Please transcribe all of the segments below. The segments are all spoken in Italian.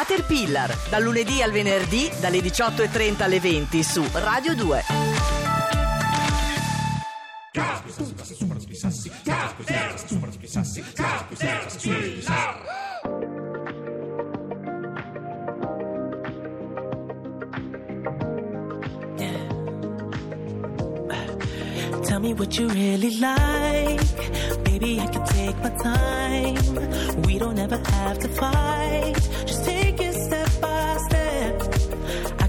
Caterpillar, dal lunedì al venerdì, dalle 18:30 alle 20 su Radio 2. Tell me what you really like. Baby, I can take my time. We don't ever have to fight. Just take it step by step. I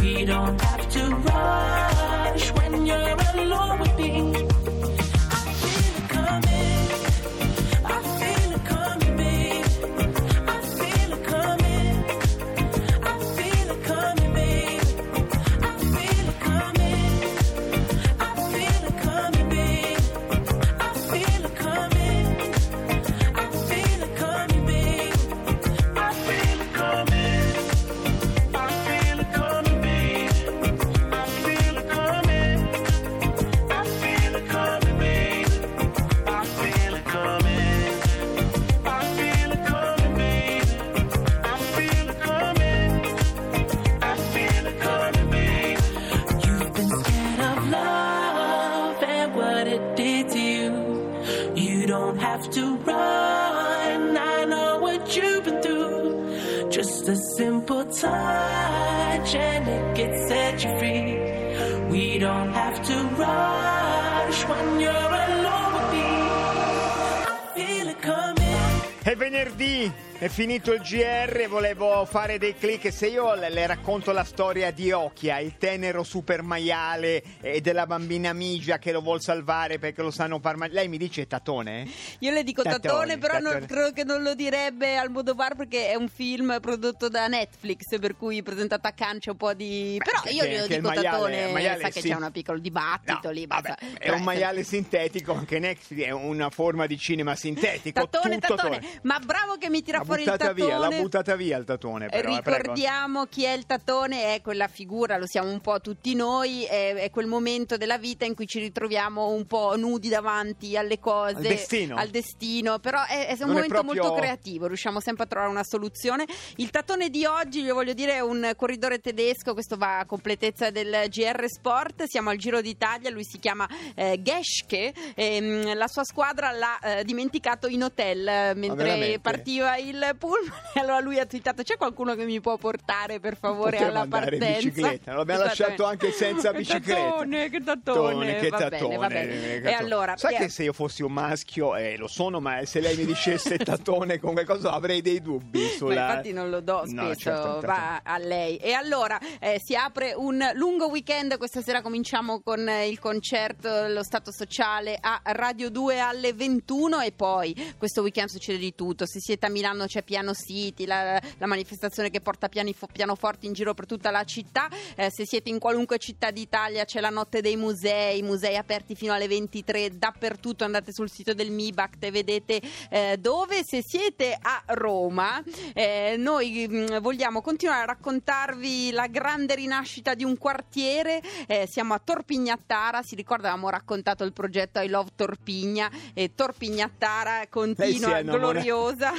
We don't have to rush when you're alone with me. È venerdì, è finito il GR, volevo fare dei click. Se io le racconto la storia di Okia, il tenero super maiale, e della bambina Migia che lo vuol salvare perché lo sanno parlare, lei mi dice tatone? Io le dico tatone, però tatone. Non, credo che non lo direbbe Almodovar perché è un film prodotto da Netflix, per cui presentato a Cannes c'è un po' di... Però io glielo dico tatone, maiale, sa che sì. C'è un piccolo dibattito, no, lì. Vabbè, è un maiale sintetico, anche Netflix è una forma di cinema sintetico. Tatone, tutto tatone. Ma bravo che mi tira fuori il tatone. L'ha buttata via il tatone, però. Ricordiamo chi è il tatone, è quella figura, lo siamo un po' tutti noi, è quel momento della vita in cui ci ritroviamo un po' nudi davanti alle cose, al destino, però è un momento proprio... molto creativo, riusciamo sempre a trovare una soluzione. Il tatone di oggi, vi voglio dire, è un corridore tedesco, questo va a completezza del GR Sport, siamo al Giro d'Italia, lui si chiama Geschke, la sua squadra l'ha dimenticato in hotel mentre partiva il pullman, allora lui ha twittato: c'è qualcuno che mi può portare per favore alla partenza? In bicicletta, l'abbiamo lasciato anche senza bicicletta. Che tatone. E allora, sai che se io fossi un maschio, lo sono, ma se lei mi dicesse tatone con qualcosa avrei dei dubbi sulla... Ma infatti non lo do spesso, no, certo, va a lei. E allora si apre un lungo weekend, questa sera cominciamo con il concerto Lo Stato Sociale a Radio 2 alle 21 e poi questo weekend succede di tutto. Se siete a Milano quando c'è Piano City, la manifestazione che porta pianoforti in giro per tutta la città. Se siete in qualunque città d'Italia c'è la notte dei musei aperti fino alle 23 dappertutto, andate sul sito del MiBac e vedete dove. Se siete a Roma, noi vogliamo continuare a raccontarvi la grande rinascita di un quartiere. Siamo a Torpignattara, si ricorda, avevamo raccontato il progetto I Love Torpigna, e Torpignattara continua, gloriosa.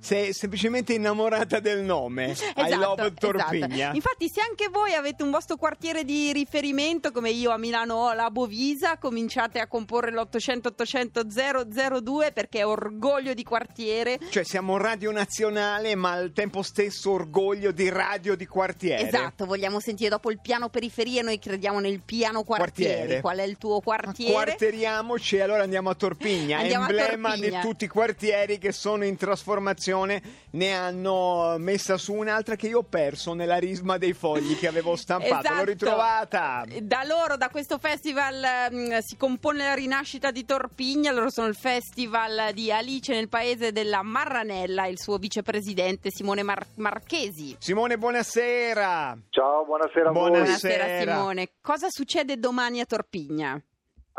Sei semplicemente innamorata del nome, esatto, I Love Torpigna. Esatto. Infatti, se anche voi avete un vostro quartiere di riferimento, come io a Milano ho la Bovisa, cominciate a comporre l'800-800-002 perché è orgoglio di quartiere. Cioè siamo radio nazionale, ma al tempo stesso orgoglio di radio di quartiere. Esatto, vogliamo sentire dopo il piano periferie, noi crediamo nel piano quartiere. Qual è il tuo quartiere? Quartieriamoci e allora andiamo a Torpigna, andiamo emblema a Torpigna. Di tutti i quartieri che sono in trasformazione. Ne hanno messa su un'altra che io ho perso nella risma dei fogli che avevo stampato. Esatto. L'ho ritrovata. Da loro, da questo festival si compone la rinascita di Torpigna. Loro sono il festival di Alice nel Paese della Marranella e il suo vicepresidente Simone Marchesi. Simone, buonasera. Ciao, buonasera a voi. Buonasera Simone. Cosa succede domani a Torpigna?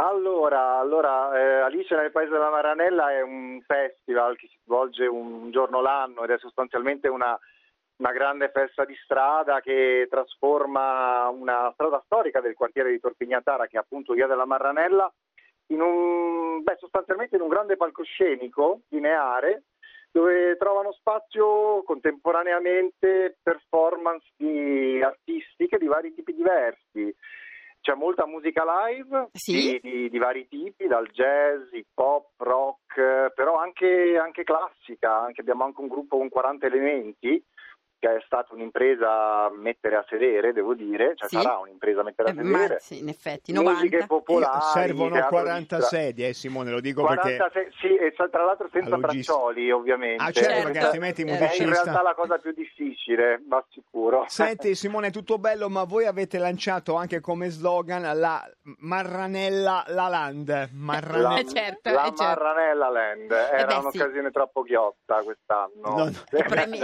Allora, Alice nel Paese della Marranella è un festival che si svolge un giorno l'anno ed è sostanzialmente una grande festa di strada che trasforma una strada storica del quartiere di Torpignattara, che è appunto via della Marranella, sostanzialmente in un grande palcoscenico lineare dove trovano spazio contemporaneamente performance di artistiche di vari tipi diversi. C'è molta musica live, sì, di vari tipi, dal jazz, hip hop, rock, però anche classica. Abbiamo anche un gruppo con 40 elementi, che è stata un'impresa mettere a sedere, devo dire, cioè sì, sarà un'impresa mettere a sedere. Sì, in effetti, 90. Musiche popolari. Servono 40 sedie, Simone, lo dico 40 perché... sì, e tra l'altro senza braccioli, ovviamente. Ah, certo, perché altrimenti musicista... È in realtà la cosa più difficile, ma sicuro. Senti, Simone, tutto bello, ma voi avete lanciato anche come slogan la Marranella La Land. Certo. Marranella Land. Era un'occasione troppo ghiotta quest'anno.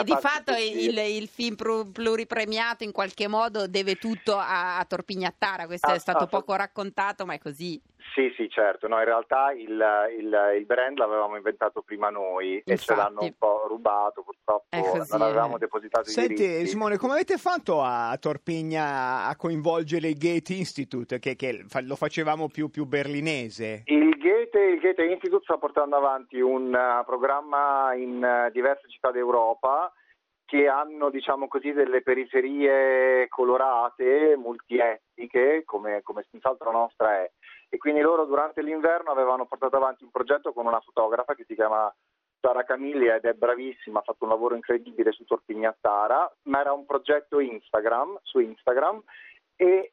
Di fatto il film pluripremiato in qualche modo deve tutto a Torpignattara, questo è stato poco raccontato, ma è così. Sì, certo, no, in realtà il brand l'avevamo inventato prima noi. Infatti. E ce l'hanno un po' rubato, purtroppo così, non avevamo depositato. Senti, i diritti. Simone, come avete fatto a Torpigna a coinvolgere il Goethe Institute, che lo facevamo più berlinese? Il Goethe Institute sta portando avanti un programma in diverse città d'Europa che hanno, diciamo così, delle periferie colorate, multietniche, come senz'altro la nostra è. E quindi loro durante l'inverno avevano portato avanti un progetto con una fotografa che si chiama Sara Camilla ed è bravissima, ha fatto un lavoro incredibile su Torpignattara, ma era un progetto su Instagram e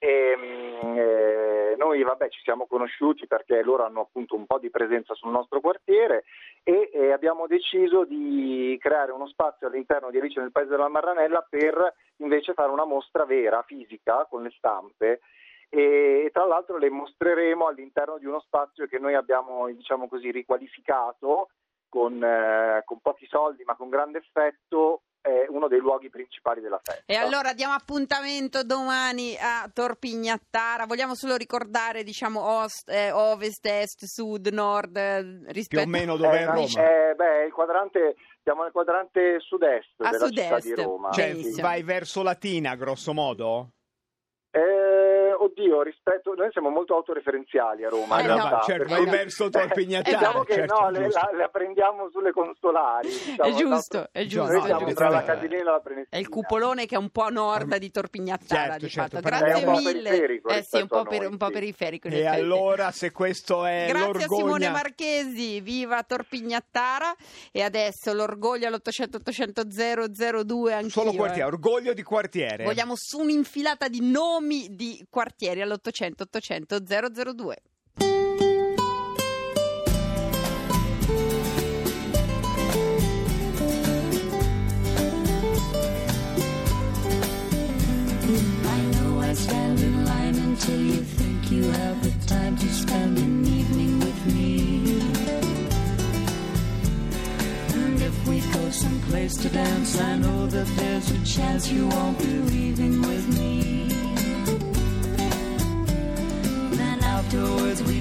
noi ci siamo conosciuti perché loro hanno appunto un po' di presenza sul nostro quartiere e abbiamo deciso di creare uno spazio all'interno di Alice nel Paese della Marranella per invece fare una mostra vera, fisica, con le stampe, e tra l'altro le mostreremo all'interno di uno spazio che noi abbiamo, diciamo così, riqualificato con pochi soldi ma con grande effetto. È uno dei luoghi principali della festa. E allora diamo appuntamento domani a Torpignattara. Vogliamo solo ricordare, ovest, est, sud, nord, rispetto più o meno dove è Roma. Siamo nel quadrante sud-est della città di Roma. Cioè, vai verso Latina, grosso modo? Oddio, rispetto, noi siamo molto autoreferenziali a Roma, in realtà, certo, vai verso Torpignattara. Diciamo che certo, no, la prendiamo sulle consolari. Diciamo, è giusto. Noi siamo tra la Casilina e la Prenestina. È il cupolone che è un po' a nord di Torpignattara, certo. Grazie mille. È un po' periferico. E allora, se questo è grazie l'orgoglio... Grazie a Simone Marchesi, viva Torpignattara. E adesso l'orgoglio all'800-800-002 anch'io. Solo quartiere, orgoglio di quartiere. Vogliamo su un'infilata di nomi di quartieri all'800-800-002. I know I stand in line until you think you have the time to spend an evening with me. And if we we go someplace to dance, I know that there's a chance you won't be leaving with me. Then afterwards we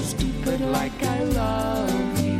stupid like I love you.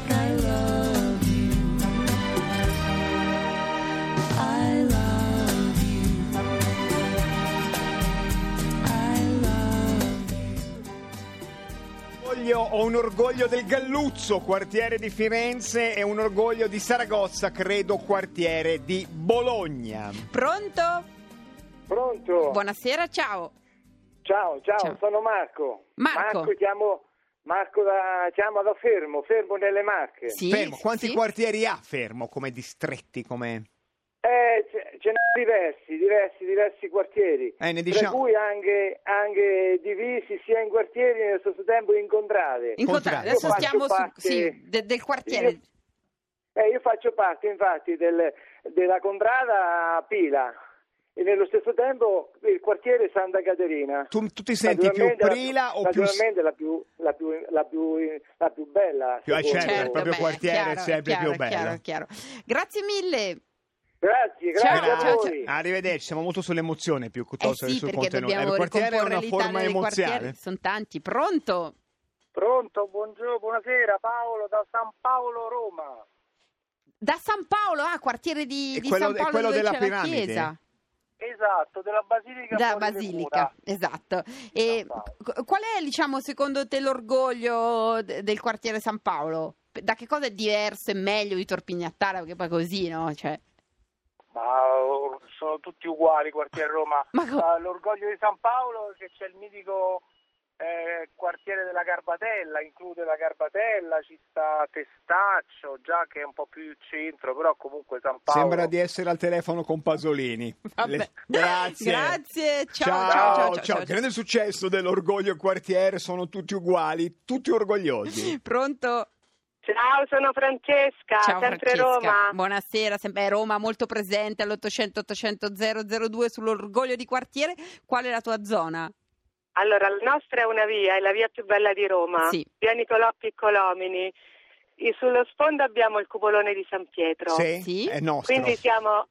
I love you. I love you. I love you. Ho un orgoglio del Galluzzo, quartiere di Firenze, e un orgoglio di Saragozza, credo quartiere di Bologna. Pronto? Pronto. Buonasera, ciao. Ciao. Sono Marco. Chiamo da Fermo nelle Marche. Sì, Fermo, quanti quartieri ha Fermo come distretti, come... ce ne sono diversi quartieri, diciamo... tra cui anche divisi sia in quartieri e nello stesso tempo in contrade. Adesso stiamo parte... del quartiere. Io faccio parte infatti della contrada Pila e nello stesso tempo il quartiere Santa Caterina. Tu ti senti più Pila o più... Naturalmente la più bella. Certo, il proprio quartiere è sempre più bello. Chiaro. Grazie mille. Grazie a voi. Arrivederci, siamo molto sull'emozione più piuttosto che sul contenuto. Il quartiere è una forma emozionale. Sono tanti. Pronto? Pronto, buongiorno, buonasera, Paolo da San Paolo, Roma. Da San Paolo, quartiere di San Paolo, quello della piramide. Chiesa. Esatto, della basilica. Da basilica, esatto. E qual è, secondo te l'orgoglio del quartiere San Paolo? Da che cosa è diverso e meglio di Torpignattara, perché poi così, no? Ma sono tutti uguali, quartiere Roma. L'orgoglio di San Paolo, che c'è il mitico quartiere della Garbatella, include la Garbatella, ci sta Testaccio, già che è un po' più il centro, però comunque San Paolo... Sembra di essere al telefono con Pasolini. Grazie. Ciao. Grande successo dell'orgoglio quartiere, sono tutti uguali, tutti orgogliosi. Pronto? Ciao, sono Francesca, sempre Francesca. Roma. Buonasera, sempre Roma, molto presente all'800-800-002 sull'orgoglio di quartiere. Qual è la tua zona? Allora, la nostra è una via, è la via più bella di Roma, Via Nicolò Piccolomini. E sullo sfondo abbiamo il cupolone di San Pietro. Sì. È nostro. Quindi siamo a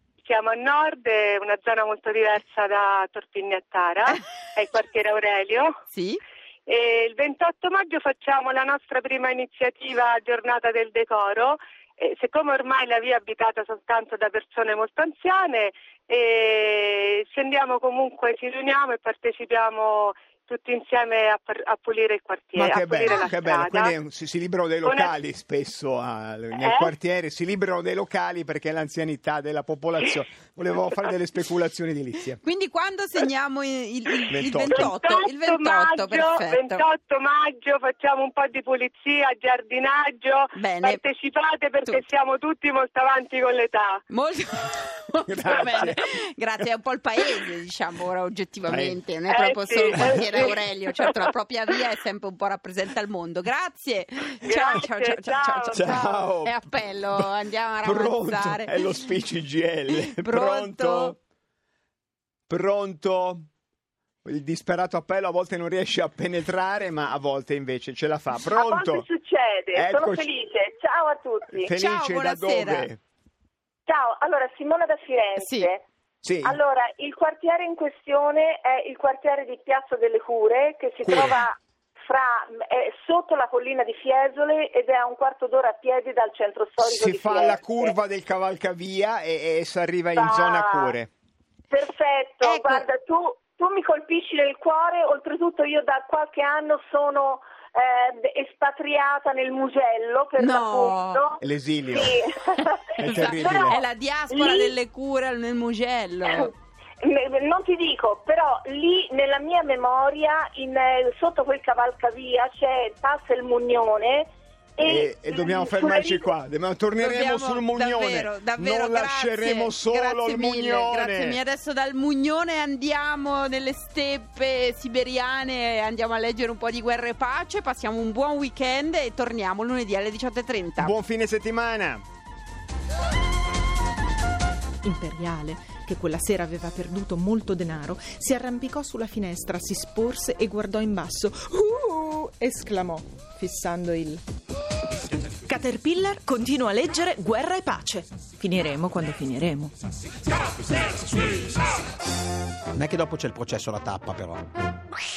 nord, è una zona molto diversa da Torpignattara, è il quartiere Aurelio. Sì. E il 28 maggio facciamo la nostra prima iniziativa giornata del decoro, siccome ormai la via è abitata soltanto da persone molto anziane, scendiamo comunque, ci riuniamo e partecipiamo tutti insieme a pulire il quartiere. Ma che bello, la che bello. Quindi si liberano dei locali spesso nel quartiere, si liberano dei locali perché è l'anzianità della popolazione. Volevo fare delle speculazioni edilizie. Quindi quando segniamo il 28 maggio, perfetto. 28 maggio facciamo un po' di pulizia, giardinaggio. Bene. Partecipate perché siamo tutti molto avanti con l'età. Molto, molto bene. Grazie, è un po' il paese, diciamo, ora oggettivamente, non è proprio solo il quartiere. Aurelio, certo, la propria via è sempre un po' rappresenta il mondo. Grazie. Ciao. E appello, andiamo a rafforzare. È lo speech IGL. Pronto? Il disperato appello a volte non riesce a penetrare, ma a volte invece ce la fa. Pronto? A volte succede. Eccoci. Sono felice. Ciao a tutti. Felice, ciao, buonasera. Da dove? Ciao, allora Simona da Firenze. Sì. Allora, il quartiere in questione è il quartiere di Piazza delle Cure, che si trova sotto la collina di Fiesole ed è a 1/4 d'ora a piedi dal centro storico di Firenze. Si fa la curva del cavalcavia e si arriva in zona Cure. Perfetto, ecco. Guarda, tu mi colpisci nel cuore, oltretutto io da qualche anno sono espatriata nel Mugello, per l'appunto. L'esilio. Sì. È terribile. È la diaspora delle cure nel Mugello. Non ti dico, però lì nella mia memoria, sotto quel cavalcavia passa il Mugnone. E dobbiamo fermarci qua, torneremo sul Mugnone, davvero, non lasceremo solo il Mugnone. Grazie mille, adesso dal Mugnone andiamo nelle steppe siberiane, andiamo a leggere un po' di Guerra e Pace, passiamo un buon weekend e torniamo lunedì alle 18:30. Buon fine settimana! Imperiale, che quella sera aveva perduto molto denaro, si arrampicò sulla finestra, si sporse e guardò in basso. Esclamò, fissando il... Caterpillar continua a leggere Guerra e Pace. Finiremo quando finiremo. Non è che dopo c'è il processo alla tappa, però.